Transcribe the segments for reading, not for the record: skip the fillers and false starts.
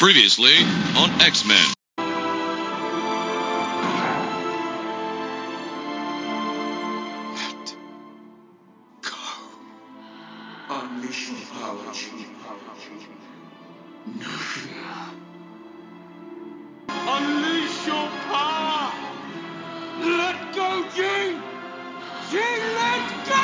Previously on X-Men. Let go. Unleash the power. No fear. Unleash your power. Let go, Jean. Jean, let go.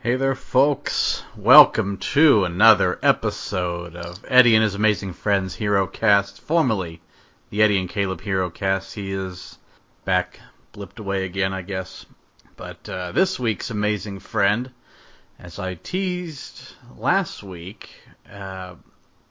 Hey there, folks. Welcome to another episode of Eddie and His Amazing Friends Hero Cast, formerly the Eddie and Caleb Hero Cast. He is back, blipped away again, I guess. But this week's amazing friend, as I teased last week,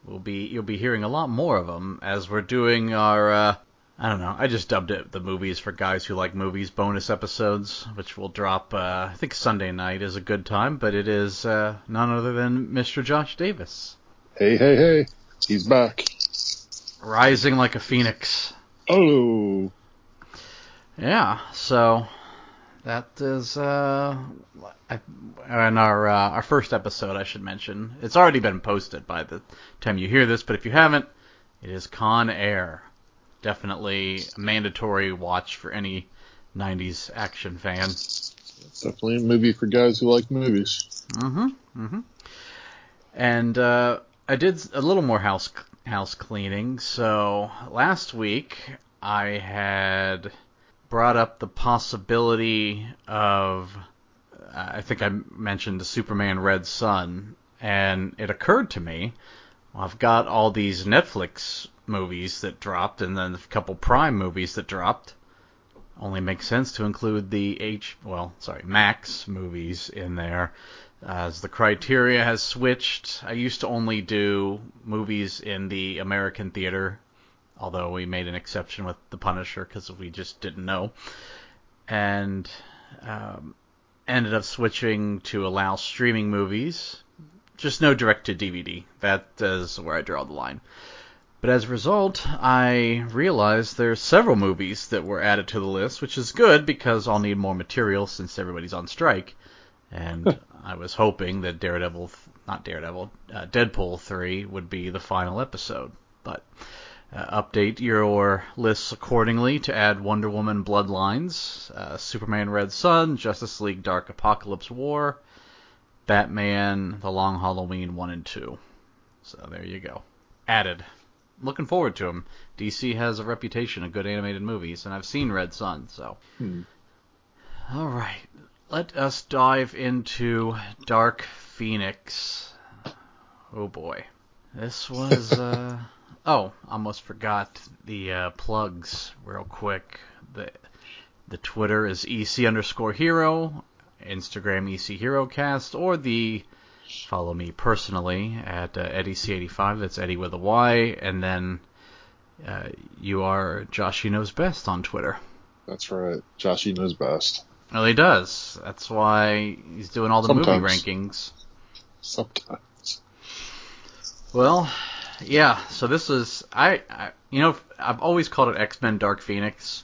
you'll be hearing a lot more of them as we're doing our, I just dubbed it the Movies for Guys Who Like Movies bonus episodes, which will drop, I think Sunday night is a good time, but it is none other than Mr. Josh Davis. Hey. He's back. Rising like a phoenix. Oh. Yeah, so that is, in our first episode, I should mention. It's already been posted by the time you hear this, but if you haven't, it is Con Air. Definitely a mandatory watch for any 90s action fan. Definitely a movie for guys who like movies. Mm-hmm. And I did a little more house cleaning. So last week I had brought up the possibility of, I think I mentioned the Superman Red Son, and it occurred to me, well, I've got all these Netflix movies that dropped, and then a couple Prime movies that dropped. Only makes sense to include the Max movies in there, as the criteria has switched. I used to only do movies in the American theater, although we made an exception with The Punisher because we just didn't know, and ended up switching to allow streaming movies, just no direct-to-DVD. That is where I draw the line. But as a result, I realized there's several movies that were added to the list, which is good because I'll need more material since everybody's on strike. And I was hoping that Deadpool 3 would be the final episode. But update your lists accordingly to add Wonder Woman Bloodlines, Superman Red Son, Justice League Dark Apocalypse War, Batman, The Long Halloween 1 and 2. So there you go. Added. Looking forward to them. DC has a reputation of good animated movies, and I've seen Red Son, so. All right. Let us dive into Dark Phoenix. Oh, boy. This was, almost forgot the plugs real quick. The Twitter is EC_hero, Instagram EC HeroCast, or the... Follow me personally at EddieC85, that's Eddie with a Y, and then you are Joshy Knows Best on Twitter. That's right, Joshy Knows Best. Well, he does. That's why he's doing all the movie rankings. Sometimes. Well, yeah. So this is I've always called it X-Men Dark Phoenix.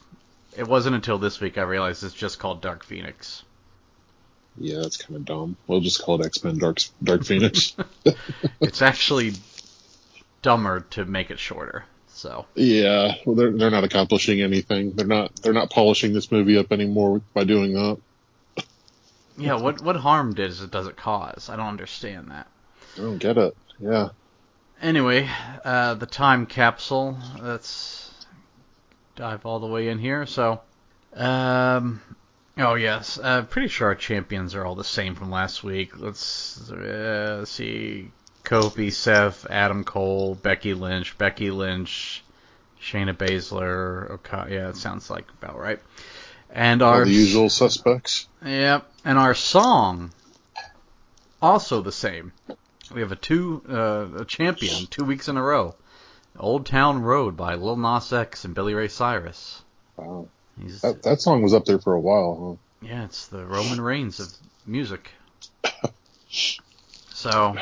It wasn't until this week I realized it's just called Dark Phoenix. Yeah, that's kind of dumb. We'll just call it X-Men Dark Phoenix. It's actually dumber to make it shorter. So yeah, well, they're not accomplishing anything. They're not polishing this movie up anymore by doing that. Yeah, what harm does it cause? I don't understand that. I don't get it. Yeah. Anyway, the time capsule. Let's dive all the way in here. So, oh yes, pretty sure our champions are all the same from last week. Let's see. Kofi, Seth, Adam Cole, Becky Lynch, Shayna Baszler, Okada. Yeah, it sounds like about right. And all the usual suspects. Yep. Yeah, and our song, also the same. We have a champion 2 weeks in a row. Old Town Road by Lil Nas X and Billy Ray Cyrus. Wow. That song was up there for a while, huh? Yeah, it's the Roman Reigns of music. So,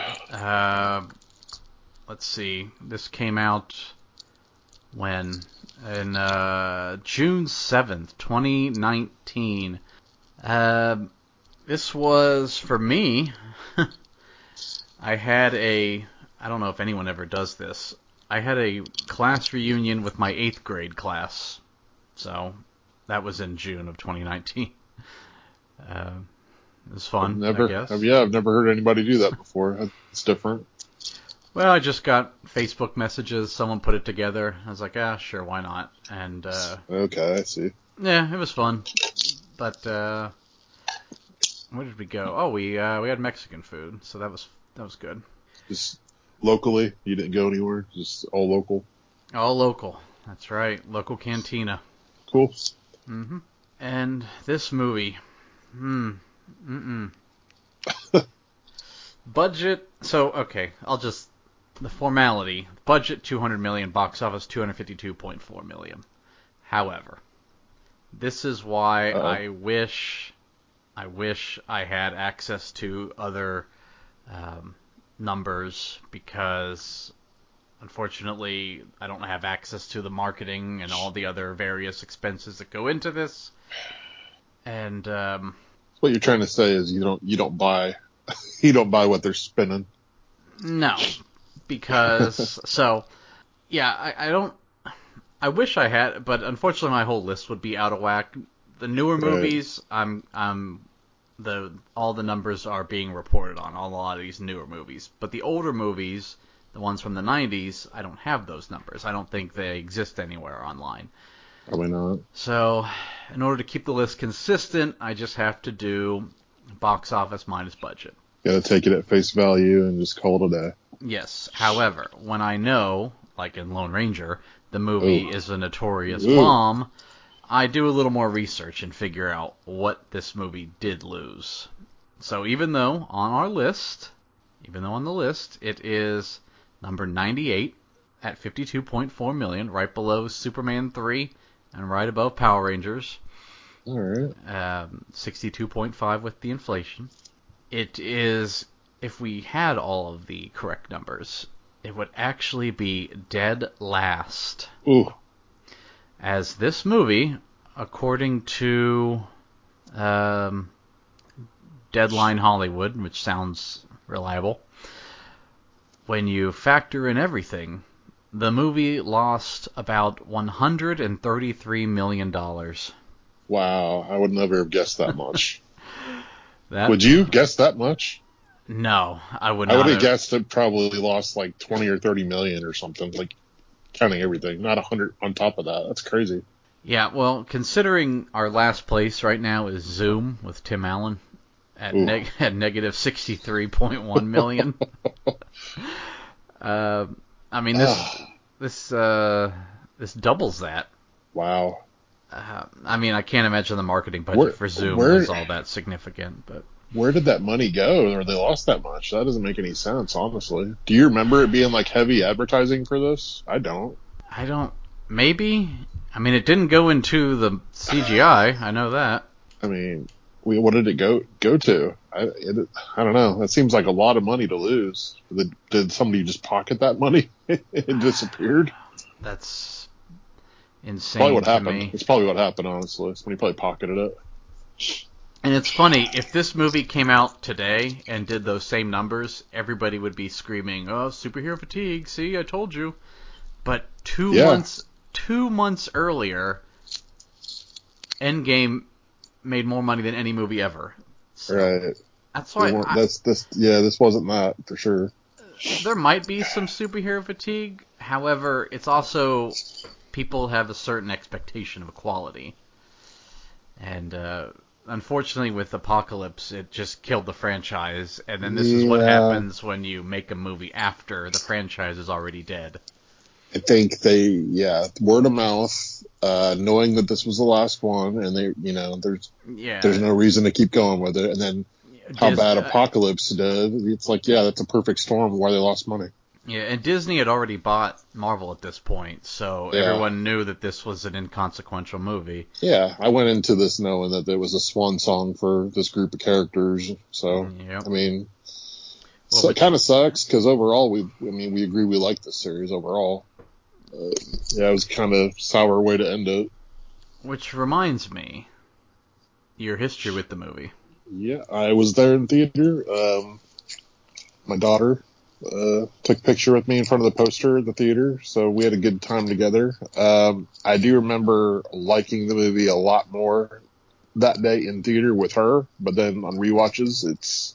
let's see. This came out when? In June 7th, 2019. This was, for me, I had I don't know if anyone ever does this. I had a class reunion with my 8th grade class. So, that was in June of 2019. It was fun, I guess. Yeah, I've never heard anybody do that before. It's different. Well, I just got Facebook messages. Someone put it together. I was like, sure, why not? And okay, I see. Yeah, it was fun. But where did we go? Oh, we had Mexican food, so that was good. Just locally? You didn't go anywhere? Just all local? All local. That's right. Local cantina. Cool. Mm-hmm. And this movie. Budget. So okay, I'll just the formality. Budget $200 million, box office $252.4 million. However, this is why I wish I had access to other numbers, because unfortunately I don't have access to the marketing and all the other various expenses that go into this. And what you're trying to say is you don't buy what they're spinning. No, because so yeah, I don't. I wish I had, but unfortunately, my whole list would be out of whack. The newer movies, all the numbers are being reported on a lot of these newer movies, but the older movies, the ones from the '90s, I don't have those numbers. I don't think they exist anywhere online. Probably not. So, in order to keep the list consistent, I just have to do box office minus budget. Got to take it at face value and just call it a day. Yes. However, when I know, like in Lone Ranger, the movie is a notorious bomb, I do a little more research and figure out what this movie did lose. So, even though on the list, it is number 98 at $52.4 million, right below Superman 3. And right above Power Rangers. All right. 62.5 with the inflation. It is, if we had all of the correct numbers, it would actually be dead last. Ooh. As this movie, according to Deadline Hollywood, which sounds reliable, when you factor in everything, the movie lost about $133 million. Wow, I would never have guessed that much. Would you guess that much? No, I would not. I would have guessed it probably lost like 20 or 30 million or something, like counting everything, not 100 on top of that. That's crazy. Yeah, well, considering our last place right now is Zoom with Tim Allen at negative $63.1 million. I mean, this doubles that. Wow. I mean, I can't imagine the marketing budget for Zoom was all that significant. But where did that money go? Or they lost that much? That doesn't make any sense, honestly. Do you remember it being like heavy advertising for this? I don't. Maybe. I mean, it didn't go into the CGI. I know that. I mean, what did it go to? I don't know. That seems like a lot of money to lose. Did somebody just pocket that money? It disappeared? That's insane. Probably what happened. Me. It's probably what happened, honestly. Somebody probably pocketed it. And it's funny, if this movie came out today and did those same numbers, everybody would be screaming, "Oh, superhero fatigue, see, I told you." But two months earlier, Endgame made more money than any movie ever. So right. That's why this wasn't that, for sure. There might be some superhero fatigue. However, it's also people have a certain expectation of quality. And unfortunately with Apocalypse, it just killed the franchise. And then this is what happens when you make a movie after the franchise is already dead. I think word of mouth, knowing that this was the last one, and there's no reason to keep going with it. And then how bad Apocalypse did, it's like, that's a perfect storm why they lost money. Yeah, and Disney had already bought Marvel at this point, so everyone knew that this was an inconsequential movie. Yeah, I went into this knowing that it was a swan song for this group of characters, so, I mean, so it kind of sucks, because overall, we agree we like this series overall. It was kind of a sour way to end it. Which reminds me, your history with the movie. Yeah, I was there in theater. My daughter took a picture with me in front of the poster at the theater, so we had a good time together. I do remember liking the movie a lot more that day in theater with her, but then on rewatches, it's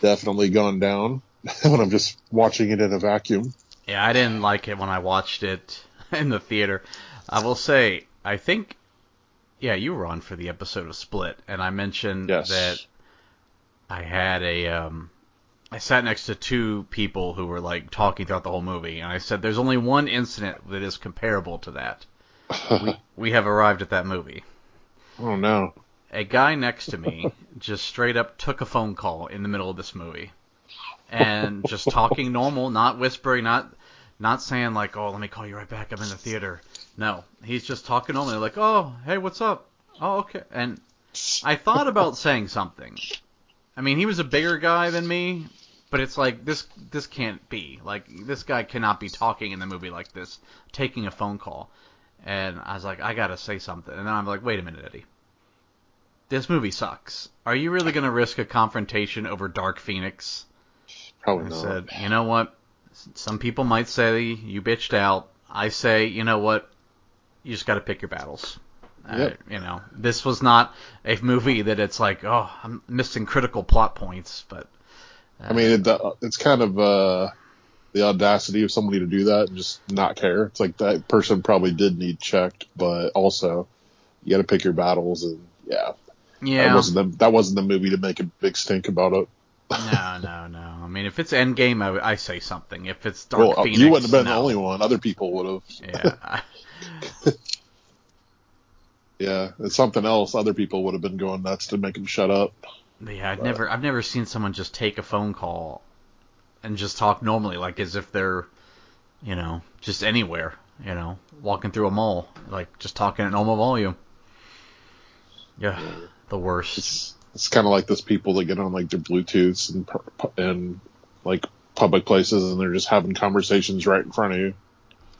definitely gone down when I'm just watching it in a vacuum. Yeah, I didn't like it when I watched it in the theater. I will say, I think, you were on for the episode of Split, and I mentioned that I had I sat next to two people who were like talking throughout the whole movie, and I said there's only one incident that is comparable to that. We have arrived at that movie. Oh no. A guy next to me just straight up took a phone call in the middle of this movie and just talking normal, not whispering, not saying like, "Oh, let me call you right back, I'm in the theater." No, he's just talking normal, like, "Oh, hey, what's up? Oh, okay." And I thought about saying something. I mean, he was a bigger guy than me, but it's like, this can't be. Like, this guy cannot be talking in the movie like this, taking a phone call. And I was like, I gotta say something. And then I'm like, wait a minute, Eddie. This movie sucks. Are you really going to risk a confrontation over Dark Phoenix? Probably not. I said, you know what? Some people might say you bitched out. I say, you know what? You just got to pick your battles. Yep. This was not a movie that it's like, oh, I'm missing critical plot points. But I mean, it's kind of the audacity of somebody to do that and just not care. It's like that person probably did need checked, but also you got to pick your battles and that wasn't the movie to make a big stink about it. No. I mean, if it's Endgame, I say something. If it's Dark Phoenix, you wouldn't have been the only one. Other people would have. Yeah. Yeah, it's something else. Other people would have been going nuts to make him shut up. Yeah, I've never seen someone just take a phone call and just talk normally, like as if they're, just anywhere, walking through a mall, like just talking at normal volume. Yeah, the worst. It's kind of like those people that get on like their Bluetooths and like public places, and they're just having conversations right in front of you.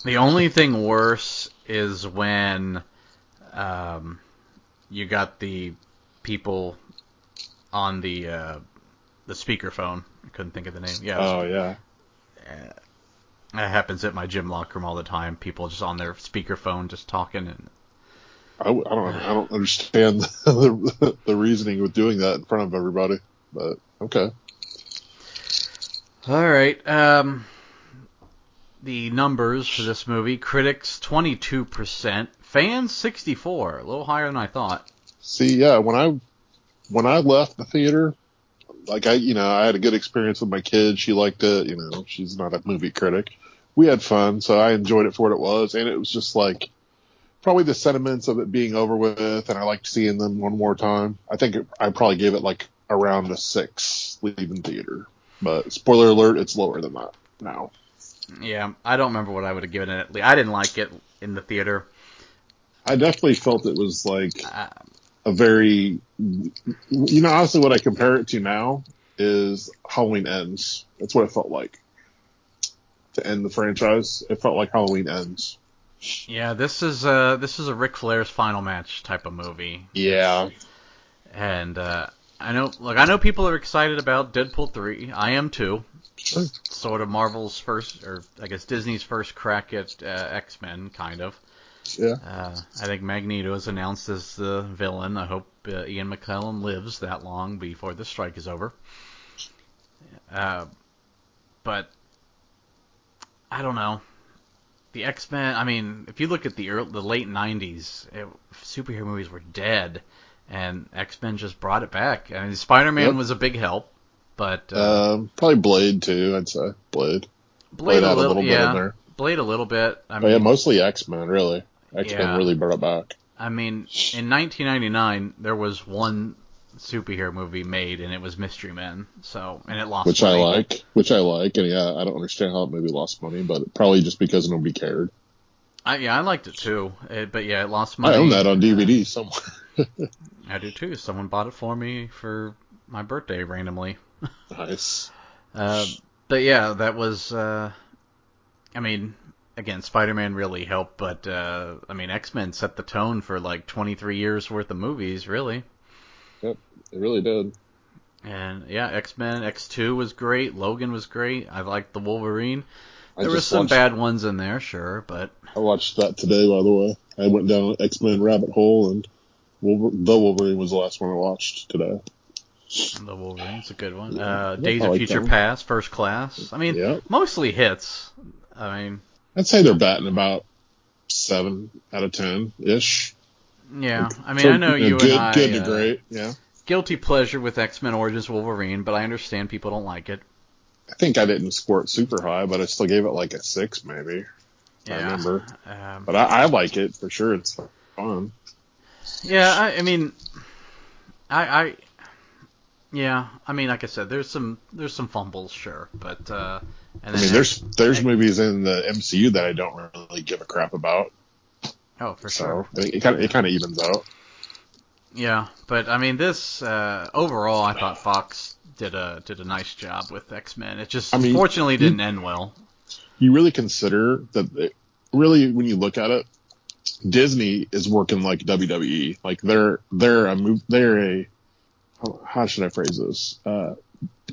The only thing worse is when you got the people on the speakerphone. I couldn't think of the name. Yeah. Oh yeah. That happens at my gym locker room all the time. People just on their speakerphone, just talking and. I don't understand the reasoning with doing that in front of everybody, but okay. All right. The numbers for this movie: critics 22%, fans 64%, a little higher than I thought. See, when I left the theater, like I had a good experience with my kid. She liked it. She's not a movie critic. We had fun, so I enjoyed it for what it was, and it was just like. Probably the sentiments of it being over with, and I liked seeing them one more time. I think I probably gave it like around a 6 leaving theater. But spoiler alert, it's lower than that now. Yeah, I don't remember what I would have given it. I didn't like it in the theater. I definitely felt it was like a very, you know, honestly, what I compare it to now is Halloween Ends. That's what it felt like to end the franchise. It felt like Halloween Ends. Yeah, this is a Ric Flair's final match type of movie. Yeah, and I know people are excited about Deadpool 3. I am too. Sure. Sort of Marvel's first, or I guess Disney's first crack at X-Men, kind of. Yeah. I think Magneto is announced as the villain. I hope Ian McKellen lives that long before the strike is over. But I don't know. The X-Men, I mean, if you look at the late 90s, superhero movies were dead, and X-Men just brought it back. I mean, Spider-Man was a big help, but... probably Blade, too, I'd say. Blade had a little bit in there. Blade a little bit. I mean, mostly X-Men, really. X-Men really brought it back. I mean, in 1999, there was one superhero movie made, and it was Mystery Men. So, and it lost money. Which I like, and yeah, I don't understand how that movie lost money, but probably just because nobody cared. I liked it too, but yeah, it lost money. I own that on DVD somewhere. I do too. Someone bought it for me for my birthday randomly. Nice. But yeah, that was. I mean, again, Spider-Man really helped, but I mean, X-Men set the tone for like 23 years worth of movies, really. Yep, it really did. And yeah, X-Men, X2 was great, Logan was great, I liked the Wolverine. There were some bad ones in there, sure, but... I watched that today, by the way. I went down an X-Men rabbit hole, and the Wolverine was the last one I watched today. The Wolverine's a good one. Days of Future Past, First Class. I mean, mostly hits. I mean... I'd say they're batting about 7 out of 10-ish. Yeah, I mean, so, I know you good, and I... Good to great, yeah. Guilty pleasure with X-Men Origins Wolverine, but I understand people don't like it. I think I didn't score it super high, but I still gave it like a 6, maybe. Yeah. I remember. But I like it, for sure. It's fun. Yeah, I mean, like I said, there's some fumbles, sure, but... there's movies in the MCU that I don't really give a crap about. Oh, for sure. So it kind of evens out. Yeah, but I mean, this overall, I thought Fox did a nice job with X-Men. It just unfortunately didn't end well. You really consider that? Really, when you look at it, Disney is working like WWE. Like they're a how should I phrase this?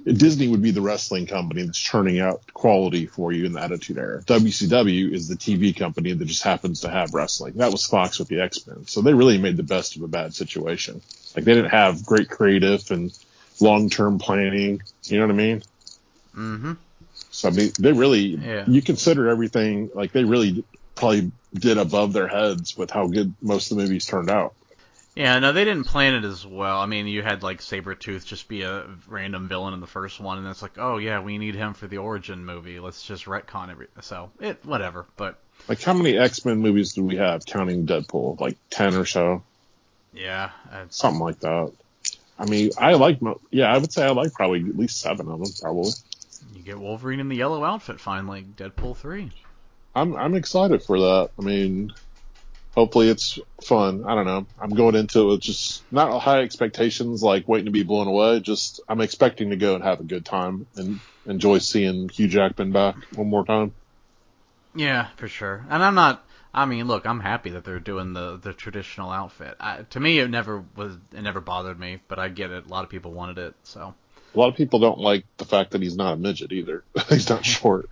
Disney would be the wrestling company that's churning out quality for you in the Attitude Era. WCW is the TV company that just happens to have wrestling. That was Fox with the X-Men. So they really made the best of a bad situation. Like, they didn't have great creative and long-term planning. You know what I mean? Mm-hmm. So, I mean, they really... Yeah. You consider everything... Like, they really probably did above their heads with how good most of the movies turned out. Yeah, no, they didn't plan it as well. I mean, you had, like, Sabretooth just be a random villain in the first one, and it's like, oh, yeah, we need him for the origin movie. Let's just retcon everything. So, whatever, but... Like, how many X-Men movies do we have, counting Deadpool? Like, 10 or so? Yeah. Something like that. I mean, I would say I like probably at least 7 of them, probably. You get Wolverine in the yellow outfit, finally. Deadpool 3. I'm excited for that. I mean... Hopefully it's fun. I don't know. I'm going into it with just not high expectations, like waiting to be blown away. Just I'm expecting to go and have a good time and enjoy seeing Hugh Jackman back one more time. Yeah, for sure. And I'm not. I mean, look, I'm happy that they're doing the traditional outfit. To me, it never bothered me, but I get it. A lot of people wanted it, so. A lot of people don't like the fact that he's not a midget either. He's not short.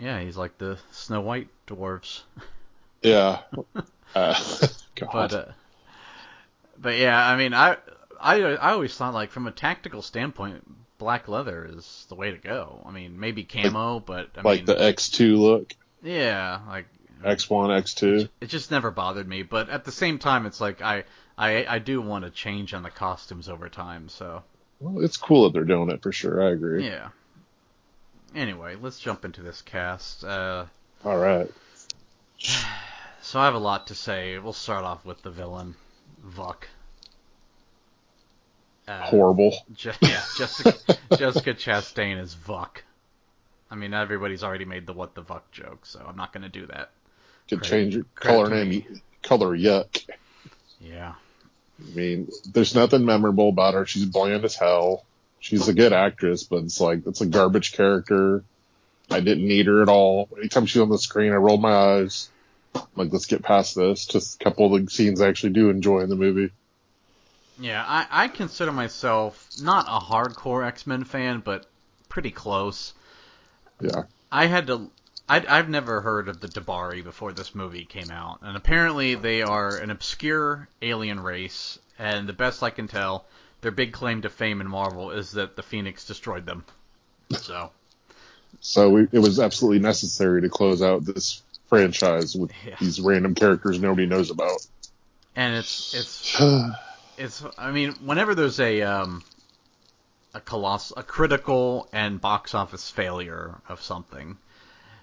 Yeah, he's like the Snow White dwarves. Yeah. God. But yeah, I mean, I always thought, like, from a tactical standpoint, black leather is the way to go. I mean, maybe camo, like, but I like mean, the X2 look. Yeah, like X1, X2. It just never bothered me, but at the same time, it's like I do want to change on the costumes over time. So. Well, it's cool that they're doing it for sure. I agree. Yeah. Anyway, let's jump into this cast. All right. So I have a lot to say. We'll start off with the villain, Vuk. Horrible. Jessica Chastain is Vuk. I mean, everybody's already made the what the Vuk joke, so I'm not going to do that. Could change your color name. Color yuck. Yeah. I mean, there's nothing memorable about her. She's bland as hell. She's a good actress, but it's like, it's a garbage character. I didn't need her at all. Anytime she's on the screen, I rolled my eyes. I'm like, let's get past this. Just a couple of the scenes I actually do enjoy in the movie. Yeah, I consider myself not a hardcore X-Men fan, but pretty close. Yeah. I've never heard of the Dabari before this movie came out, and apparently they are an obscure alien race, and the best I can tell, their big claim to fame in Marvel is that the Phoenix destroyed them. So it was absolutely necessary to close out this franchise with these random characters nobody knows about. And it's I mean, whenever there's a critical and box office failure of something,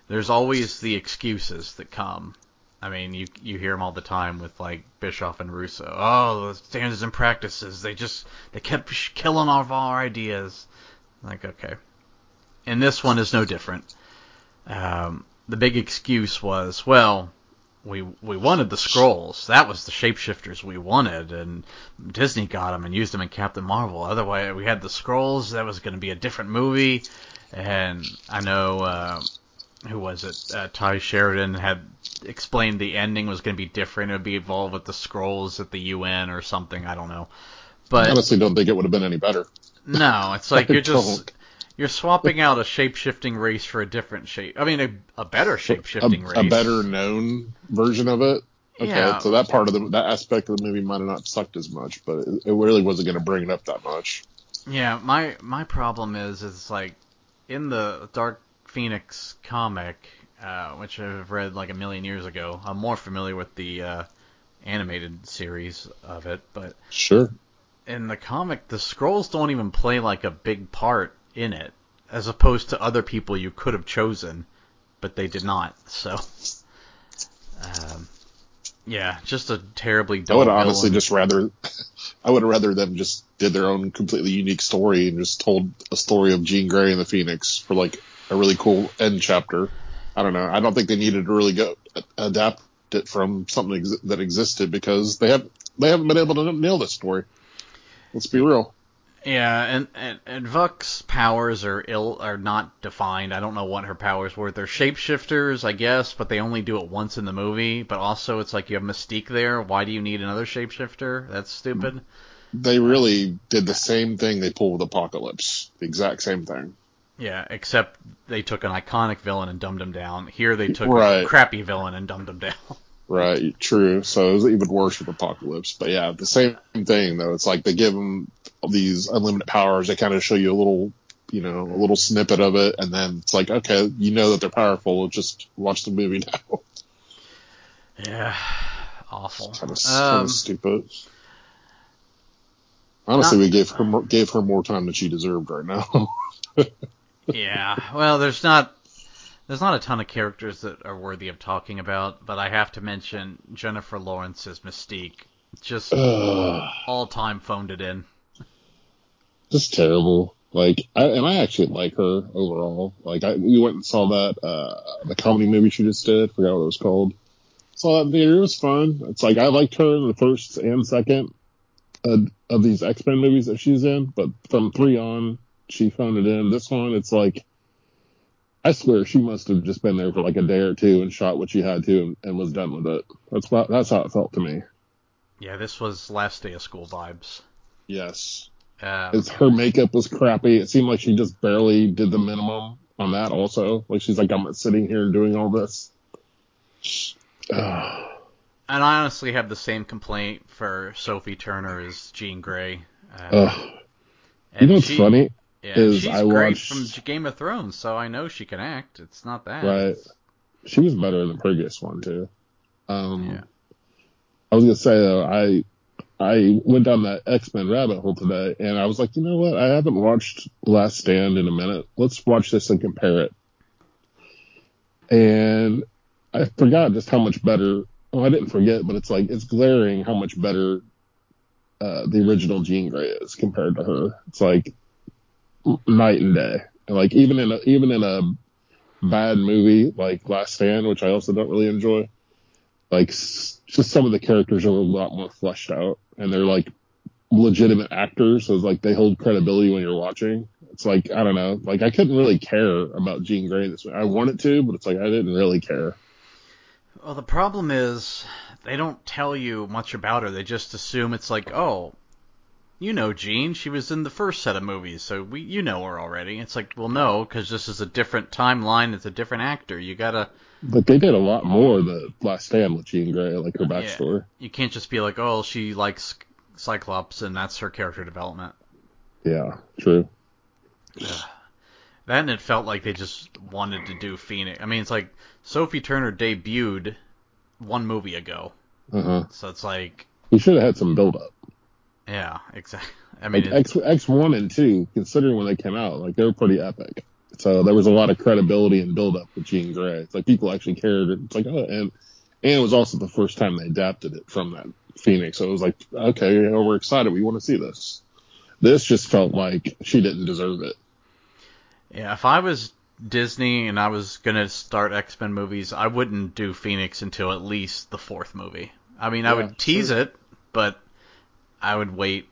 there's always the excuses that come. I mean, you hear them all the time with, like, Bischoff and Russo. Oh, the standards and practices, they kept killing off our ideas. Like, okay. And this one is no different. The big excuse was, well, we wanted the Skrulls. That was the shapeshifters we wanted, and Disney got them and used them in Captain Marvel. Otherwise, we had the Skrulls. That was going to be a different movie. And I know... who was it? Ty Sheridan had explained the ending was going to be different. It would be involved with the Skrulls at the UN or something. I don't know. But I honestly don't think it would have been any better. No, it's like you're swapping out a shape-shifting race for a different shape. I mean, a better shape-shifting race. A better known version of it. Okay, yeah. So that part of that aspect of the movie might have not sucked as much, but it really wasn't going to bring it up that much. Yeah, my problem is like in the Dark Phoenix comic, which I've read like a million years ago. I'm more familiar with the animated series of it, but sure. In the comic, the Skrulls don't even play like a big part in it, as opposed to other people you could have chosen, but they did not. So, yeah, just a terribly dull. I would honestly just rather. I would have rather them just did their own completely unique story and just told a story of Jean Grey and the Phoenix for like a really cool end chapter. I don't know. I don't think they needed to really go adapt it from something that existed because they haven't been able to nail this story. Let's be real. Yeah, and Vuk's powers are not defined. I don't know what her powers were. They're shapeshifters, I guess, but they only do it once in the movie. But also, it's like you have Mystique there. Why do you need another shapeshifter? That's stupid. They really did the same thing they pulled with Apocalypse. The exact same thing. Yeah, except they took an iconic villain and dumbed him down. Here they took a crappy villain and dumbed him down. Right, true. So it was even worse with Apocalypse. But yeah, the same thing, though. It's like they give him these unlimited powers. They kind of show you a little snippet of it. And then it's like, okay, you know that they're powerful. We'll just watch the movie now. Yeah, awful. Kind of stupid. Honestly, we gave her more time than she deserved right now. Yeah, well, there's not a ton of characters that are worthy of talking about, but I have to mention Jennifer Lawrence's Mystique. Just all-time phoned it in. Just terrible. Like, I actually like her overall. Like, we went and saw that the comedy movie she just did. Forgot what it was called. Saw that there. It was fun. It's like I liked her in the first and second of these X-Men movies that she's in, but from 3 on. She phoned it in. This one, it's like, I swear she must have just been there for like a day or two and shot what she had to and was done with it. That's how it felt to me. Yeah, this was last day of school vibes. Yes. Her makeup was crappy. It seemed like she just barely did the minimum on that also. Like, she's like, I'm sitting here and doing all this. And I honestly have the same complaint for Sophie Turner as Jean Grey. You know what's funny? Yeah, she's great from Game of Thrones, so I know she can act. It's not that. Right. She was better in the previous one, too. Yeah. I was going to say, though, I went down that X-Men rabbit hole today, and I was like, you know what? I haven't watched Last Stand in a minute. Let's watch this and compare it. And I forgot just how much better... Well, I didn't forget, but it's like, it's glaring how much better... the original Jean Grey is compared to her. It's like night and day. And like even in a bad movie like Last Stand, which I also don't really enjoy, Like, just some of the characters are a lot more fleshed out, and they're, like, legitimate actors, so it's like they hold credibility when you're watching. It's like, I don't know, like I couldn't really care about Jean Grey this week. I wanted to, but it's like I didn't really care. Well, the problem is they don't tell you much about her. They just assume it's like, oh, you know Jean, she was in the first set of movies, so we, you know her already. It's like, well, no, because this is a different timeline. It's a different actor. You gotta. But they did a lot more the Last Stand with Jean Grey, like her backstory. Yeah. You can't just be like, oh, she likes Cyclops, and that's her character development. Yeah, true. Yeah. Then it felt like they just wanted to do Phoenix. I mean, it's like Sophie Turner debuted one movie ago. Uh-huh. So it's like... You should have had some build-up. Yeah, exactly. I mean, like X1 and 2, considering when they came out, like they were pretty epic. So there was a lot of credibility and build-up with Jean Grey. It's like people actually cared. It's like, oh, and it was also the first time they adapted it from that Phoenix. So it was like, okay, you know, we're excited. We want to see this. This just felt like she didn't deserve it. Yeah, if I was Disney and I was going to start X-Men movies, I wouldn't do Phoenix until at least the fourth movie. I mean, yeah, I would tease it, but I would wait.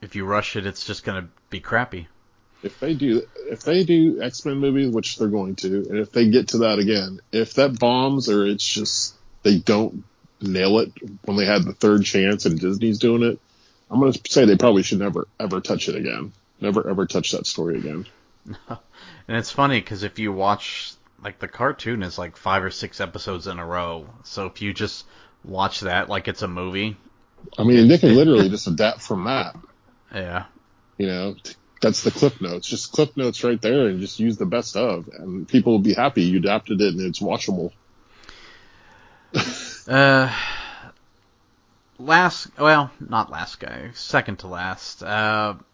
If you rush it, it's just going to be crappy. If they do X-Men movies, which they're going to, and if they get to that again, if that bombs or it's just they don't nail it when they had the third chance and Disney's doing it, I'm going to say they probably should never, ever touch it again. Never, ever touch that story again. No. And it's funny because if you watch, like, the cartoon is like 5 or 6 episodes in a row. So if you just watch that like it's a movie. I mean, they can literally just adapt from that. Yeah. You know, that's the Cliff Notes. Just Cliff Notes right there and just use the best of. And people will be happy you adapted it and it's watchable. Second to last.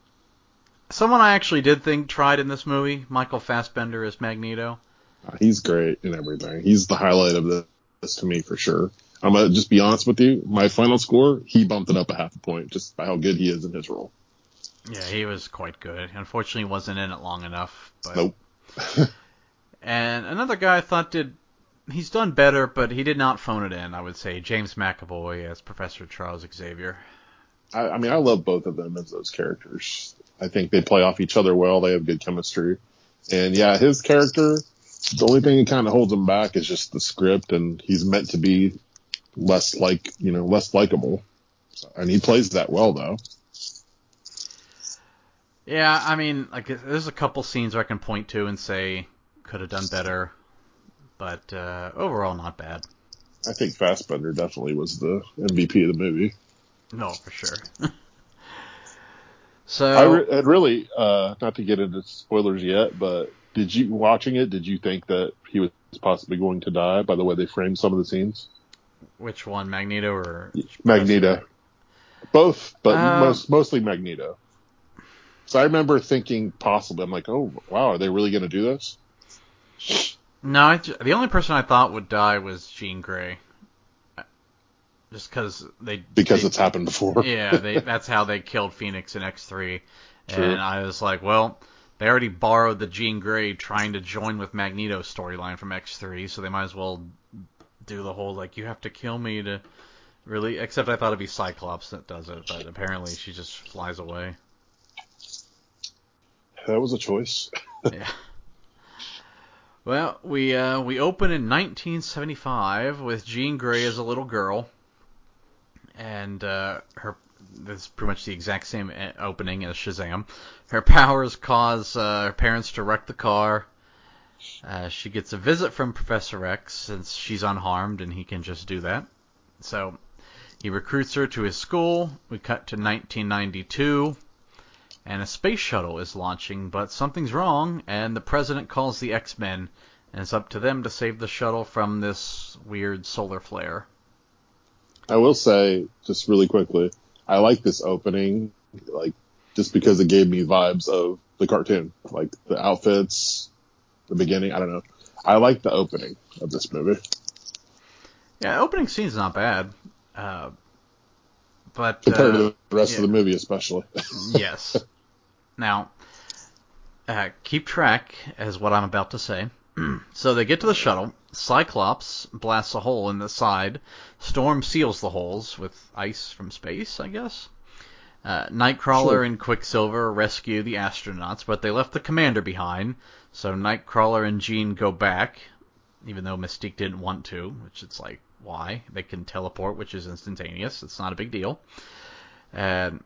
Someone I actually did think tried in this movie, Michael Fassbender as Magneto. He's great in everything. He's the highlight of this to me for sure. I'm going to just be honest with you. My final score, he bumped it up a half a point just by how good he is in his role. Yeah, he was quite good. Unfortunately, he wasn't in it long enough. But... Nope. And another guy I thought he's done better, but he did not phone it in, I would say. James McAvoy as Professor Charles Xavier. I mean, I love both of them as those characters. I think they play off each other well. They have good chemistry. And, yeah, his character, the only thing that kind of holds him back is just the script, and he's meant to be less likable. And he plays that well, though. Yeah, I mean, like, there's a couple scenes where I can point to and say could have done better, but overall not bad. I think Fassbender definitely was the MVP of the movie. No, for sure. So I'd really, not to get into spoilers yet, but did you think that he was possibly going to die by the way they framed some of the scenes? Which one, Magneto or Magneto? Both, but mostly Magneto. So I remember thinking possibly, I'm like, oh wow, are they really going to do this? No, the only person I thought would die was Jean Grey. Just because it's happened before. Yeah, that's how they killed Phoenix in X3. True. And I was like, well, they already borrowed the Jean Grey trying to join with Magneto storyline from X3, so they might as well do the whole, like, you have to kill me to really... Except I thought it'd be Cyclops that does it, but apparently she just flies away. That was a choice. Yeah. Well, we open in 1975 with Jean Grey as a little girl. And that's pretty much the exact same opening as Shazam. Her powers cause her parents to wreck the car. She gets a visit from Professor X since she's unharmed and he can just do that. So he recruits her to his school. We cut to 1992, and a space shuttle is launching, but something's wrong, and the president calls the X-Men, and it's up to them to save the shuttle from this weird solar flare. I will say, just really quickly, I like this opening, like, just because it gave me vibes of the cartoon. Like, the outfits, the beginning, I don't know. I like the opening of this movie. Yeah, opening scene's not bad. But compared to the rest of the movie, especially. Yes. Now, keep track as what I'm about to say. So they get to the shuttle. Cyclops blasts a hole in the side. Storm seals the holes with ice from space, I guess. Nightcrawler and Quicksilver rescue the astronauts, but they left the commander behind. So Nightcrawler and Jean go back, even though Mystique didn't want to, which it's like, why? They can teleport, which is instantaneous. It's not a big deal. And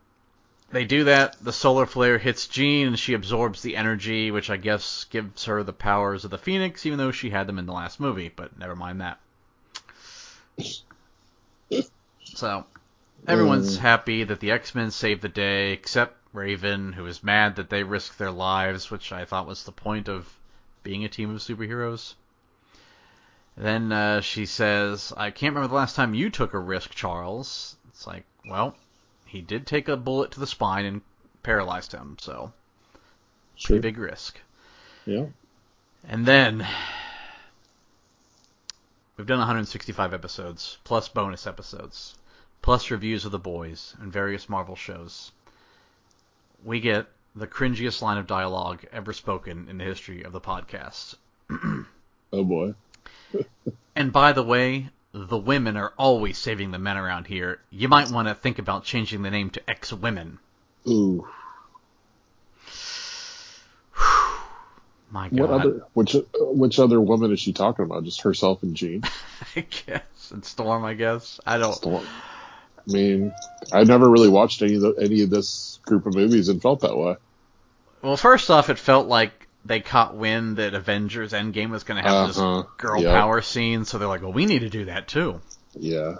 they do that. The solar flare hits Jean, and she absorbs the energy, which I guess gives her the powers of the Phoenix, even though she had them in the last movie, but never mind that. So, everyone's happy that the X-Men saved the day, except Raven, who is mad that they risked their lives, which I thought was the point of being a team of superheroes. Then she says, I can't remember the last time you took a risk, Charles. It's like, well, he did take a bullet to the spine and paralyzed him, so pretty big risk. Yeah. And then we've done 165 episodes, plus bonus episodes, plus reviews of The Boys and various Marvel shows. We get the cringiest line of dialogue ever spoken in the history of the podcast. Oh, boy. And by the way, the women are always saving the men around here. You might want to think about changing the name to X-Women. Ooh. My God. Which other woman is she talking about? Just herself and Jean? I guess. And Storm, I guess. I don't... Storm. I mean, I've never really watched any of this group of movies and felt that way. Well, first off, it felt like they caught wind that Avengers Endgame was going to have this girl power scene, so they're like, well, we need to do that too. Yeah.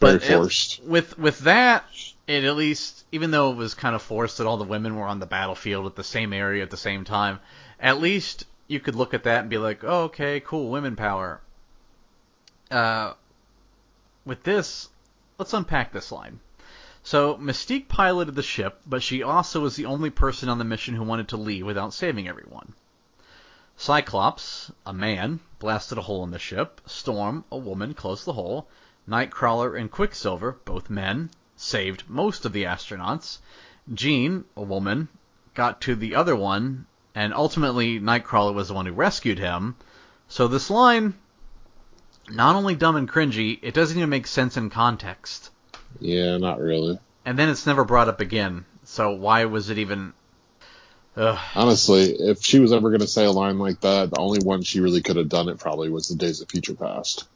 Very forced. With that, it at least, even though it was kind of forced that all the women were on the battlefield at the same area at the same time, at least you could look at that and be like, oh, okay, cool, women power. With this, let's unpack this line. So, Mystique piloted the ship, but she also was the only person on the mission who wanted to leave without saving everyone. Cyclops, a man, blasted a hole in the ship. Storm, a woman, closed the hole. Nightcrawler and Quicksilver, both men, saved most of the astronauts. Jean, a woman, got to the other one, and ultimately Nightcrawler was the one who rescued him. So this line, not only dumb and cringy, it doesn't even make sense in context. Yeah, not really. And then it's never brought up again, so why was it even... Ugh. Honestly, if she was ever going to say a line like that, the only one she really could have done it probably was the Days of Future Past.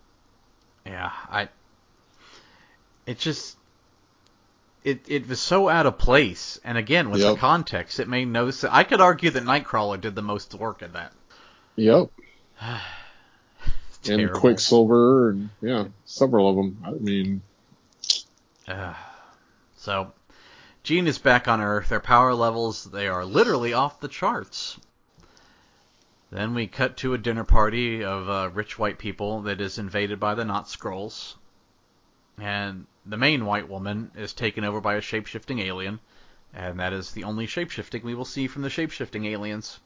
Yeah, It just... It was so out of place, and again, with the context, it made no sense. I could argue that Nightcrawler did the most work in that. Yep. And Quicksilver, and several of them. I mean... So, Jean is back on Earth. Their power levels, they are literally off the charts. Then we cut to a dinner party of rich white people that is invaded by the Not-Skrulls. And the main white woman is taken over by a shape-shifting alien. And that is the only shape-shifting we will see from the shape-shifting aliens.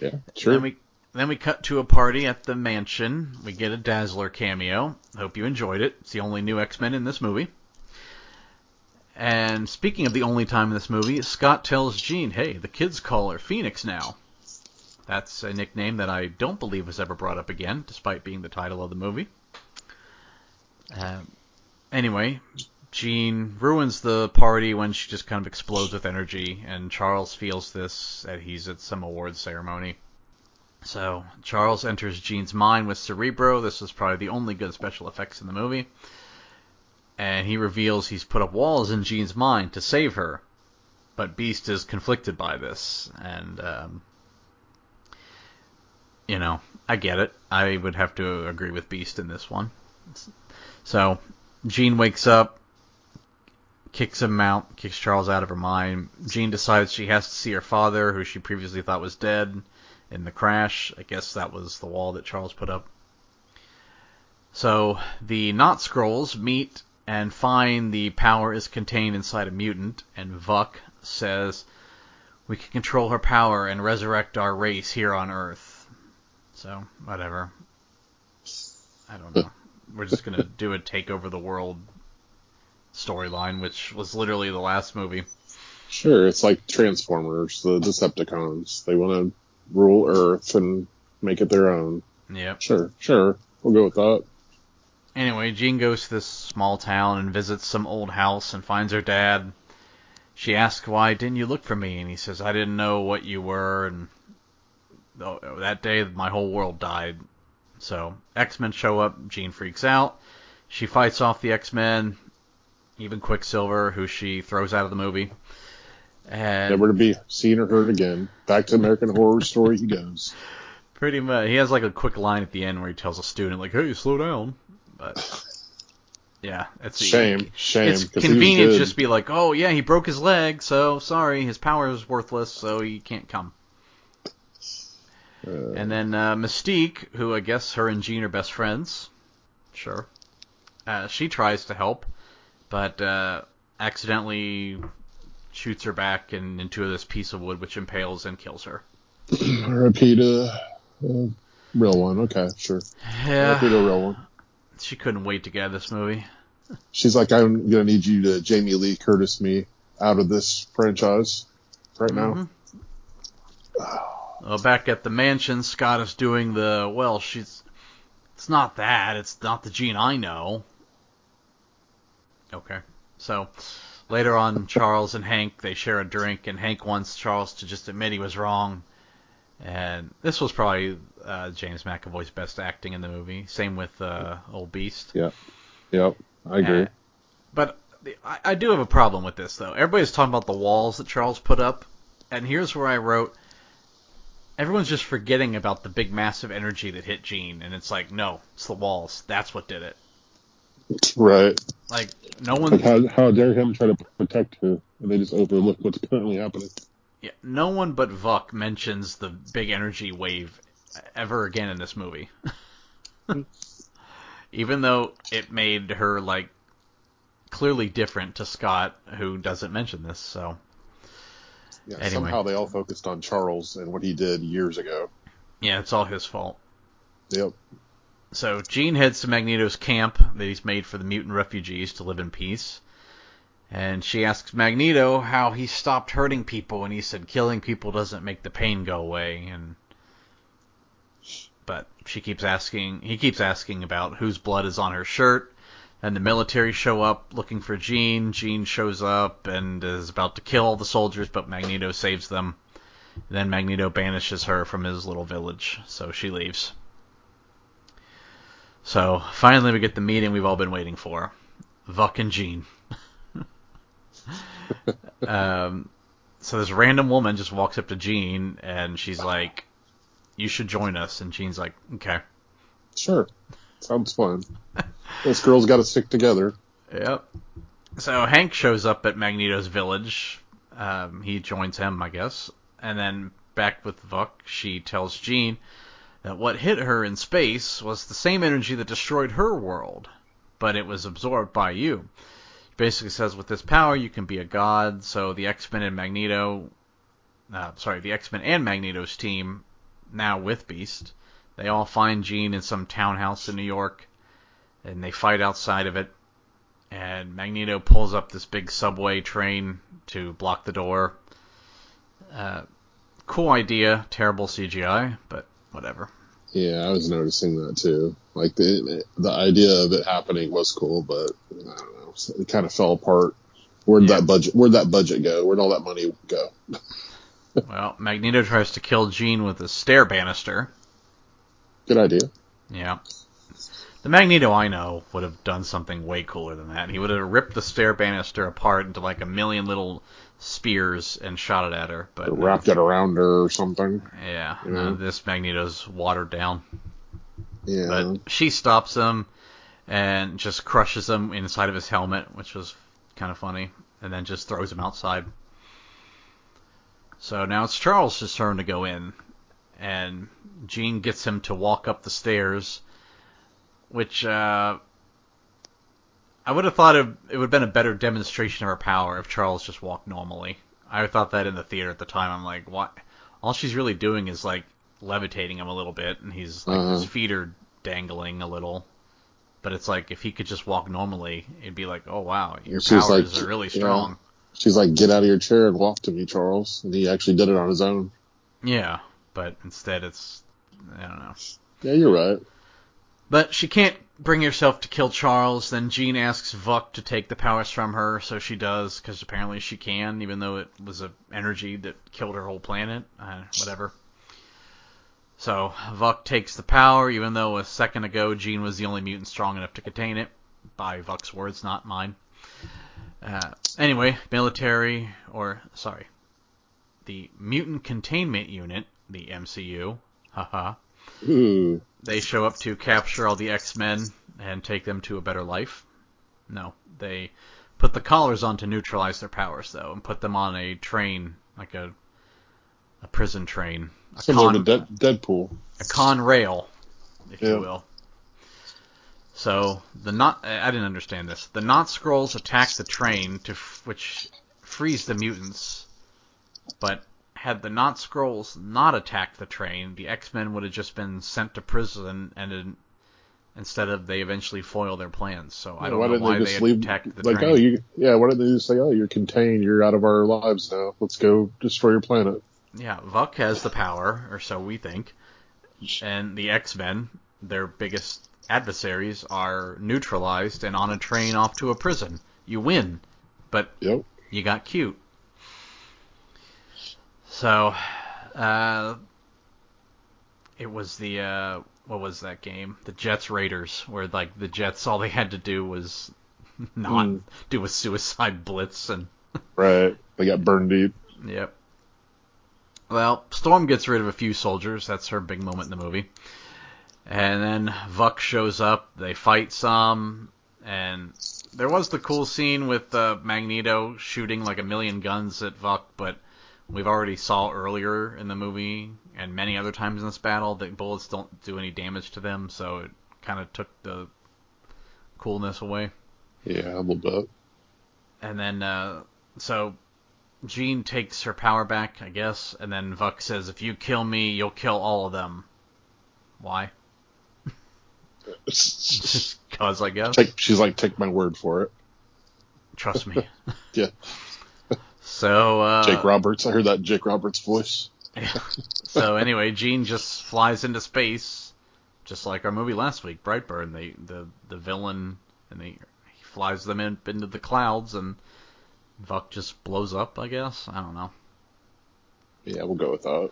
Yeah, sure. Then we cut to a party at the mansion. We get a Dazzler cameo. Hope you enjoyed it. It's the only new X-Men in this movie. And speaking of the only time in this movie, Scott tells Jean, hey, the kids call her Phoenix now. That's a nickname that I don't believe was ever brought up again, despite being the title of the movie. Anyway, Jean ruins the party when she just kind of explodes with energy, and Charles feels this that he's at some awards ceremony. So, Charles enters Jean's mind with Cerebro. This is probably the only good special effects in the movie. And he reveals he's put up walls in Jean's mind to save her. But Beast is conflicted by this. And, I get it. I would have to agree with Beast in this one. So, Jean wakes up, kicks Charles out of her mind. Jean decides she has to see her father, who she previously thought was dead. In the crash, I guess that was the wall that Charles put up. So, the Not-Skrulls meet and find the power is contained inside a mutant, and Vuk says, we can control her power and resurrect our race here on Earth. So, whatever. I don't know. We're just going to do a take over the world storyline, which was literally the last movie. Sure, it's like Transformers, the Decepticons. They want to rule Earth and make it their own. Yep. Sure. We'll go with that. Anyway, Jean goes to this small town and visits some old house and finds her dad. She asks, why didn't you look for me? And he says, I didn't know what you were. And that day, my whole world died. So X-Men show up. Jean freaks out. She fights off the X-Men, even Quicksilver, who she throws out of the movie. And never to be seen or heard again. Back to American Horror Story he goes. Pretty much. He has like a quick line at the end where he tells a student, like, hey, slow down. But yeah, it's shame. It's convenient to just be like, oh yeah, he broke his leg, so sorry, his power is worthless, so he can't come. And then Mystique, who I guess her and Jean are best friends, sure. She tries to help, but accidentally shoots her back into this piece of wood, which impales and kills her. Repeat a real one, okay, sure. Yeah. Repeat a real one. She couldn't wait to get out of this movie. She's like, I'm going to need you to Jamie Lee Curtis me out of this franchise right now. Well, back at the mansion, Scott is doing the, well, she's... It's not that. It's not the Jean I know. Okay. So, later on, Charles and Hank, they share a drink, and Hank wants Charles to just admit he was wrong. And this was probably James McAvoy's best acting in the movie. Same with old Beast. Yeah. Yep. I agree. But I do have a problem with this, though. Everybody's talking about the walls that Charles put up. And here's where I wrote, everyone's just forgetting about the big, massive energy that hit Jean. And it's like, no, it's the walls. That's what did it. Right. Like, no one... Like how dare him try to protect her, and they just overlook what's currently happening. Yeah, no one but Vuk mentions the big energy wave ever again in this movie. Even though it made her, like, clearly different to Scott, who doesn't mention this, so... Yeah, anyway. Somehow they all focused on Charles and what he did years ago. Yeah, it's all his fault. Yep. So, Jean heads to Magneto's camp that he's made for the mutant refugees to live in peace. And she asks Magneto how he stopped hurting people, and he said killing people doesn't make the pain go away. But he keeps asking about whose blood is on her shirt, and the military show up looking for Jean. Jean shows up and is about to kill all the soldiers, but Magneto saves them. And then Magneto banishes her from his little village, so she leaves. So, finally we get the meeting we've all been waiting for. Vuk and Jean. So this random woman just walks up to Jean, and she's like, you should join us. And Jean's like, okay. Sure. Sounds fun. Those girls got to stick together. Yep. So Hank shows up at Magneto's village. He joins him, I guess. And then back with Vuk, she tells Jean that what hit her in space was the same energy that destroyed her world, but it was absorbed by you. Basically says with this power you can be a god. So the X-Men and Magneto's team, now with Beast, they all find Jean in some townhouse in New York, and they fight outside of it. And Magneto pulls up this big subway train to block the door. Cool idea, terrible CGI, but whatever. Yeah, I was noticing that too. Like the idea of it happening was cool, but I don't know. So it kind of fell apart. Where'd that budget go? Where'd all that money go? Well, Magneto tries to kill Jean with a stair banister. Good idea. Yeah. The Magneto I know would have done something way cooler than that. He would have ripped the stair banister apart into like a million little spears and shot it at her. But wrapped it around her or something. Yeah. You know? This Magneto's watered down. Yeah. But she stops him. And just crushes him inside of his helmet, which was kind of funny. And then just throws him outside. So now it's Charles' turn to go in. And Jean gets him to walk up the stairs. Which, I would have thought it would have been a better demonstration of her power if Charles just walked normally. I thought that in the theater at the time. I'm like, what? All she's really doing is, like, levitating him a little bit. And he's, like, his feet are dangling a little. But it's like, if he could just walk normally, it'd be like, oh, wow, your powers are really strong. You know, she's like, get out of your chair and walk to me, Charles. And he actually did it on his own. Yeah. but instead it's, I don't know. Yeah, you're right. But she can't bring herself to kill Charles, then Jean asks Vuk to take the powers from her, so she does, because apparently she can, even though it was an energy that killed her whole planet, whatever. So Vuk takes the power, even though a second ago Jean was the only mutant strong enough to contain it, by Vuk's words, not mine. Anyway, the Mutant Containment Unit, the MCU, they show up to capture all the X-Men and take them to a better life. No, they put the collars on to neutralize their powers, though, and put them on a train, like a prison train. Similar to Deadpool. A con rail, if you will. So, I didn't understand this. The Not-Skrulls attack the train, which frees the mutants, but had the Not-Skrulls not attacked the train, the X-Men would have just been sent to prison, and instead of they eventually foil their plans. So I don't know why they attacked the train. Why didn't they just say, you're contained, you're out of our lives now, let's go destroy your planet. Yeah, Vuk has the power, or so we think, and the X-Men, their biggest adversaries, are neutralized and on a train off to a prison. You win, but you got cute. So, it was the, what was that game? The Jets Raiders, where, like, the Jets, all they had to do was not do a suicide blitz. And right. They got burned deep. Yep. Well, Storm gets rid of a few soldiers. That's her big moment in the movie. And then Vuk shows up. They fight some. And there was the cool scene with Magneto shooting, like, 1,000,000 guns at Vuk, but we've already saw earlier in the movie and many other times in this battle that bullets don't do any damage to them, so it kind of took the coolness away. Yeah, I'm a bit. And then, so Jean takes her power back, I guess, and then Vuk says, if you kill me, you'll kill all of them. Why? Just because, I guess. She's like, take my word for it. Trust me. Yeah. So, Jake Roberts. I heard that Jake Roberts voice. So anyway, Jean just flies into space, just like our movie last week, Brightburn. The villain, and he flies them into the clouds, and Vuk just blows up, I guess. I don't know. Yeah, we'll go with that.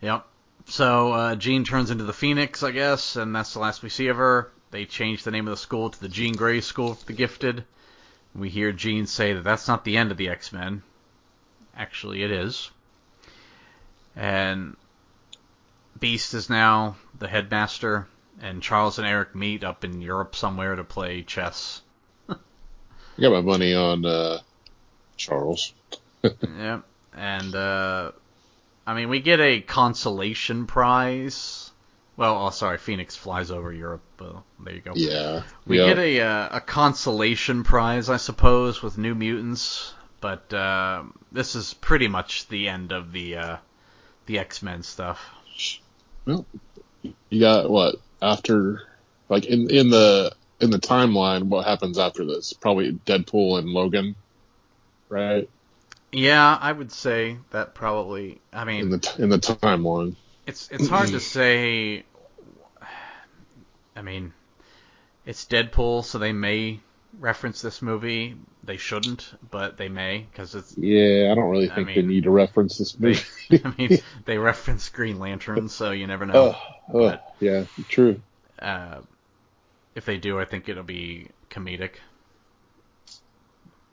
Yep. So Jean turns into the Phoenix, I guess, and that's the last we see of her. They changed the name of the school to the Jean Grey School for the Gifted. We hear Jean say that that's not the end of the X-Men. Actually, it is. And Beast is now the headmaster, and Charles and Eric meet up in Europe somewhere to play chess. I got my money on Charles. Yeah, and we get a consolation prize. Well, Phoenix flies over Europe. Well, there you go. Yeah. We get a consolation prize, I suppose, with New Mutants, but this is pretty much the end of the X-Men stuff. Well, you got what after, like in the timeline? What happens after this? Probably Deadpool and Logan, right? Yeah, I would say that probably. I mean, in the timeline. It's hard to say. I mean, it's Deadpool, so they may reference this movie. They shouldn't, but they may, because it's. Yeah, I don't really think they need to reference this movie. They reference Green Lantern, so you never know. But, yeah, true. If they do, I think it'll be comedic.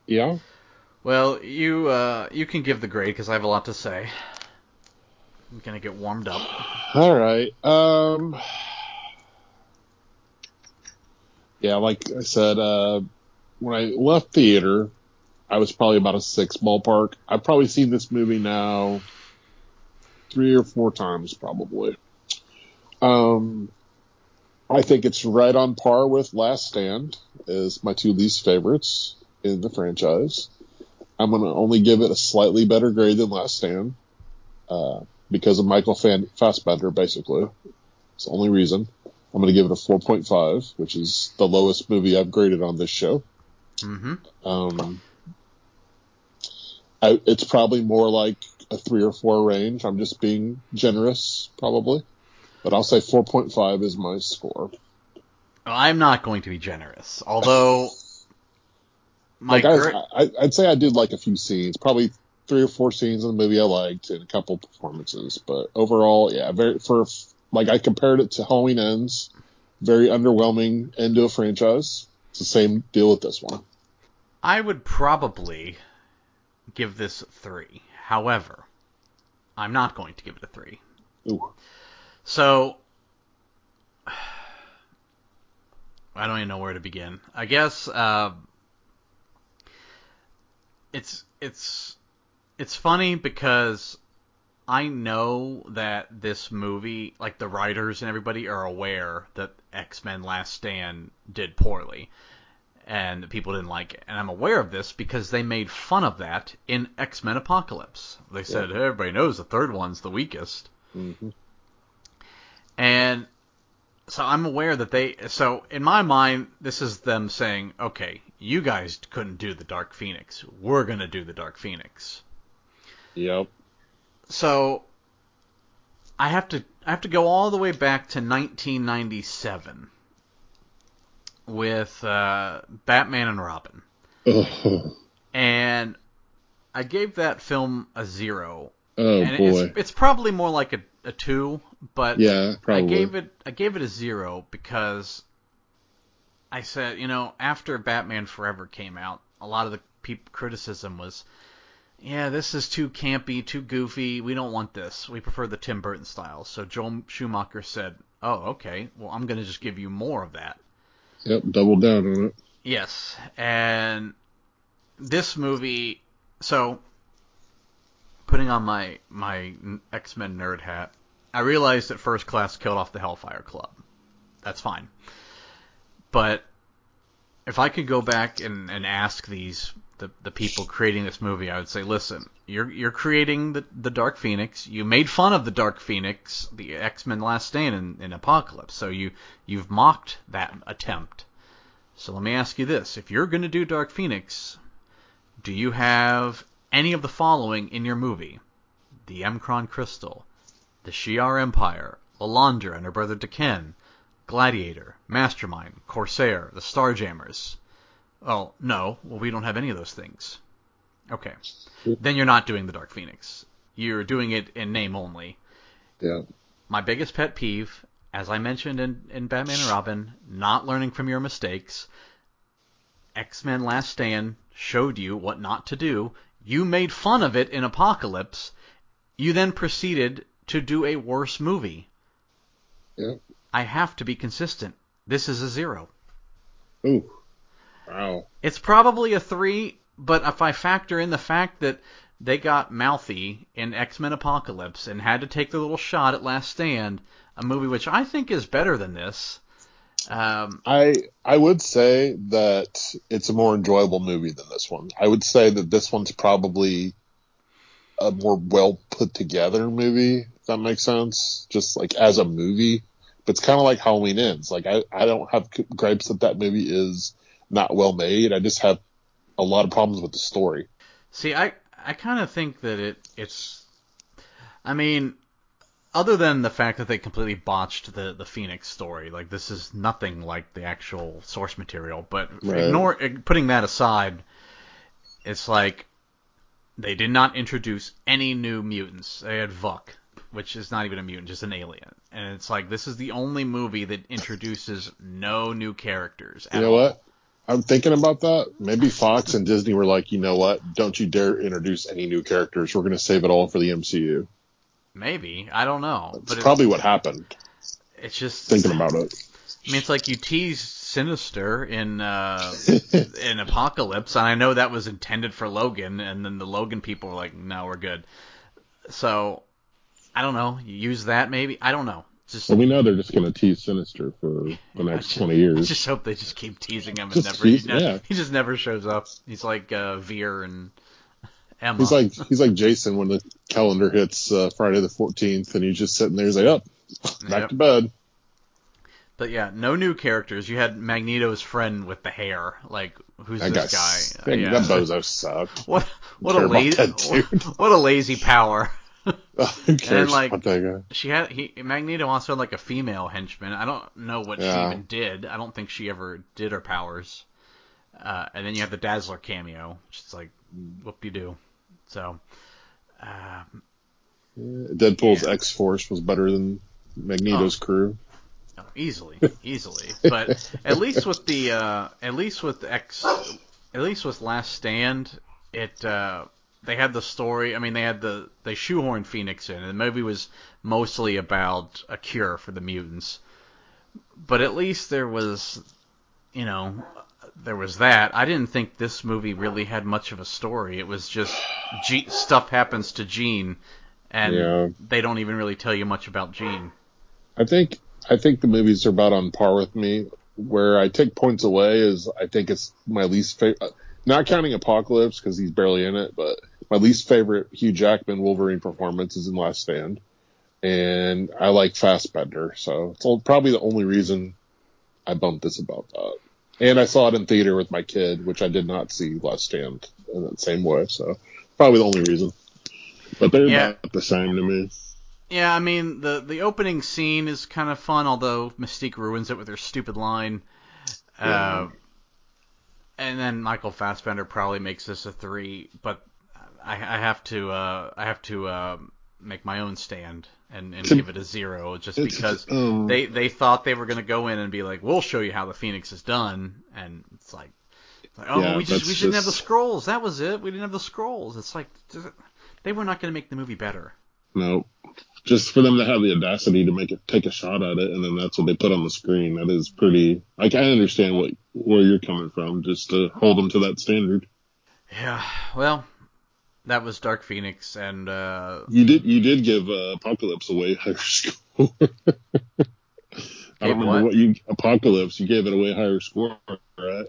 Yeah. Well, you can give the grade because I have a lot to say. I'm going to get warmed up. All right. Yeah, like I said, when I left theater, I was probably about a 6 ballpark. I've probably seen this movie now 3 or 4 times, probably. I think it's right on par with Last Stand, is my 2 least favorites in the franchise. I'm going to only give it a slightly better grade than Last Stand. Because of Michael Fassbender, basically. It's the only reason. I'm going to give it a 4.5, which is the lowest movie I've graded on this show. Mm-hmm. It's probably more like a 3 or 4 range. I'm just being generous, probably. But I'll say 4.5 is my score. I'm not going to be generous, although... I'd say I did like a few scenes, probably 3 or 4 scenes in the movie I liked and a couple performances. But overall, yeah, I compared it to Halloween Ends, very underwhelming end to a franchise. It's the same deal with this one. I would probably give this 3. However, I'm not going to give it a 3. Ooh. So, I don't even know where to begin. I guess it's funny because I know that this movie, like the writers and everybody, are aware that X-Men Last Stand did poorly and people didn't like it. And I'm aware of this because they made fun of that in X-Men Apocalypse. They said, hey, everybody knows the third one's the weakest. Mm-hmm. And so I'm aware that so in my mind, this is them saying, okay, you guys couldn't do the Dark Phoenix. We're going to do the Dark Phoenix. Yep. So I have to go all the way back to 1997 with Batman and Robin. And I gave that film a 0. Oh, and boy. It's probably more like a 2, but yeah, probably. I gave it a 0 because I said, after Batman Forever came out, a lot of the criticism was, yeah, this is too campy, too goofy, we don't want this. We prefer the Tim Burton style. So Joel Schumacher said, oh, okay, well, I'm going to just give you more of that. Yep, double down on it. Yes, and this movie, so... putting on my X-Men nerd hat, I realized that First Class killed off the Hellfire Club. That's fine. But if I could go back and ask the people creating this movie, I would say, listen, you're creating the Dark Phoenix. You made fun of the Dark Phoenix, the X-Men Last Stand in Apocalypse. So you've mocked that attempt. So let me ask you this. If you're going to do Dark Phoenix, do you have... any of the following in your movie: the Emkron Crystal, the Shi'ar Empire, Lilandra and her brother Deken, Gladiator, Mastermind, Corsair, the Starjammers. Oh, no. Well, we don't have any of those things. Okay. Then you're not doing the Dark Phoenix. You're doing it in name only. Yeah. My biggest pet peeve, as I mentioned in Batman and Robin, not learning from your mistakes. X-Men Last Stand showed you what not to do. You made fun of it in Apocalypse. You then proceeded to do a worse movie. Yeah. I have to be consistent. This is a 0. Ooh. Wow. It's probably a 3, but if I factor in the fact that they got mouthy in X-Men Apocalypse and had to take the little shot at Last Stand, a movie which I think is better than this. I would say that it's a more enjoyable movie than this one. I would say that this one's probably a more well put together movie, if that makes sense, just like as a movie. But it's kind of like Halloween Ends. Like I don't have gripes that movie is not well made. I just have a lot of problems with the story. See, I kind of think that it's... I mean... other than the fact that they completely botched the Phoenix story, like this is nothing like the actual source material. But right. Putting that aside, it's like they did not introduce any new mutants. They had Vuk, which is not even a mutant, just an alien. And it's like this is the only movie that introduces no new characters. What? I'm thinking about that. Maybe Fox and Disney were like, you know what? Don't you dare introduce any new characters. We're going to save it all for the MCU. Maybe. I don't know. It's probably what happened. It's just... thinking about it. I mean, it's like you teased Sinister in Apocalypse, and I know that was intended for Logan, and then the Logan people were like, no, we're good. So, I don't know. You use that, maybe? I don't know. Just, we know they're just going to tease Sinister for the next 20 years. I just hope they just keep teasing him and he just never shows up. He's like Veer and... Emma. He's like Jason when the calendar hits Friday the 14th, and he's just sitting there. He's like, "Up, back to bed." But yeah, no new characters. You had Magneto's friend with the hair. Like, who's that this guy? Yeah. That bozo sucked. What a lazy power. Who cares? And like, Magneto also had like a female henchman. I don't know what she even did. I don't think she ever did her powers. And then you have the Dazzler cameo, which is like, whoop-de-doo. So, Deadpool's X-Force was better than Magneto's crew. Easily, but at least with Last Stand, they had the story. I mean, they shoehorned Phoenix in, and the movie was mostly about a cure for the mutants. But at least there was that. I didn't think this movie really had much of a story. It was just stuff happens to Jean, and they don't even really tell you much about Jean. I think the movies are about on par with me. Where I take points away is I think it's my least favorite, not counting Apocalypse because he's barely in it, but my least favorite Hugh Jackman Wolverine performance is in Last Stand. And I like Fassbender, so it's probably the only reason I bumped this about that. And I saw it in theater with my kid, which I did not see Last Stand in that same way, so probably the only reason. But they're not the same to me. Yeah, I mean, the opening scene is kind of fun, although Mystique ruins it with her stupid line. Yeah. And then Michael Fassbender probably makes this a 3, but I have to make my own stand and give it a 0, just because they thought they were going to go in and be like, we'll show you how the Phoenix is done, and it's like, we didn't have the Skrulls. That was it. We didn't have the Skrulls. It's like, they were not going to make the movie better. No, just for them to have the audacity to take a shot at it, and then that's what they put on the screen. That is pretty. Like, I understand where you're coming from, just to hold them to that standard. Yeah, well, that was Dark Phoenix, and you did give Apocalypse away higher score. I don't remember what Apocalypse. You gave it away higher score, right?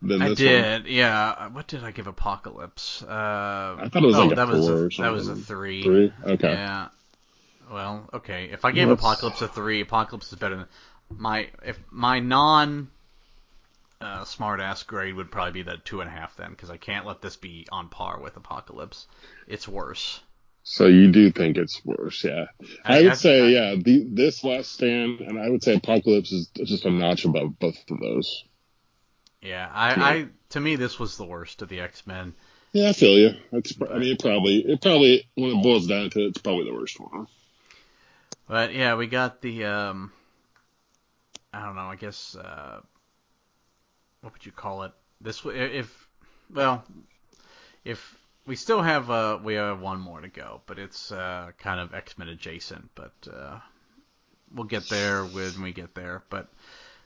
I did, one. Yeah. What did I give Apocalypse? I thought it was like a 4. That was a 3. 3? Okay. Yeah. Well, okay. If I gave Apocalypse a 3, Apocalypse is better than my non-smart-ass grade would probably be that 2.5 then, because I can't let this be on par with Apocalypse. It's worse. So you do think it's worse, yeah. I would say this Last Stand, and I would say Apocalypse is just a notch above both of those. Yeah, to me this was the worst of the X-Men. Yeah, I feel you. It probably when it boils down to it, it's probably the worst one. But yeah, we got the I don't know. I guess what would you call it? If we still have we have one more to go, but it's kind of X-Men adjacent. But we'll get there when we get there. But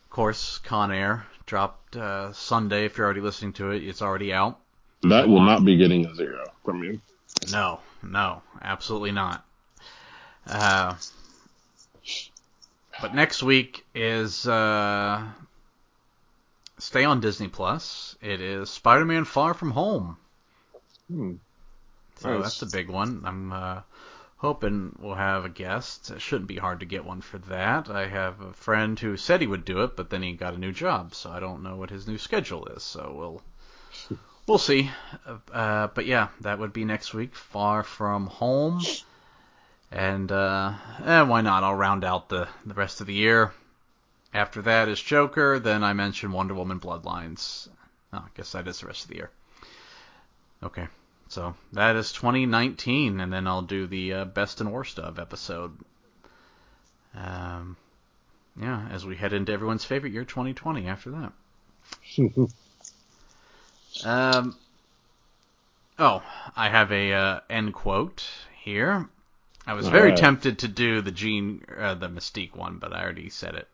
of course, Con Air dropped Sunday. If you're already listening to it, it's already out. That will not be getting a 0 from you. No, absolutely not. But next week is stay on Disney Plus. It is Spider-Man: Far From Home. So nice. That's a big one. I'm hoping we'll have a guest. It shouldn't be hard to get one for that. I have a friend who said he would do it, but then he got a new job, so I don't know what his new schedule is. So we'll see. But yeah, that would be next week, Far From Home. And why not? I'll round out the rest of the year. After that is Joker. Then I mentioned Wonder Woman Bloodlines. Oh, I guess that is the rest of the year. Okay. So that is 2019, and then I'll do the best and worst of episode. Yeah, as we head into everyone's favorite year, 2020, after that. I have a end quote here. I was very tempted to do the Mystique one, but I already said it.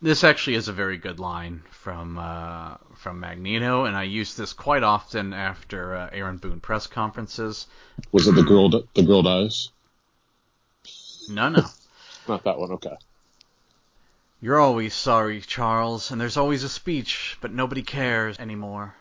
This actually is a very good line from Magneto, and I use this quite often after Aaron Boone press conferences. Was it the grilled eyes? No. Not that one, okay. You're always sorry, Charles, and there's always a speech, but nobody cares anymore.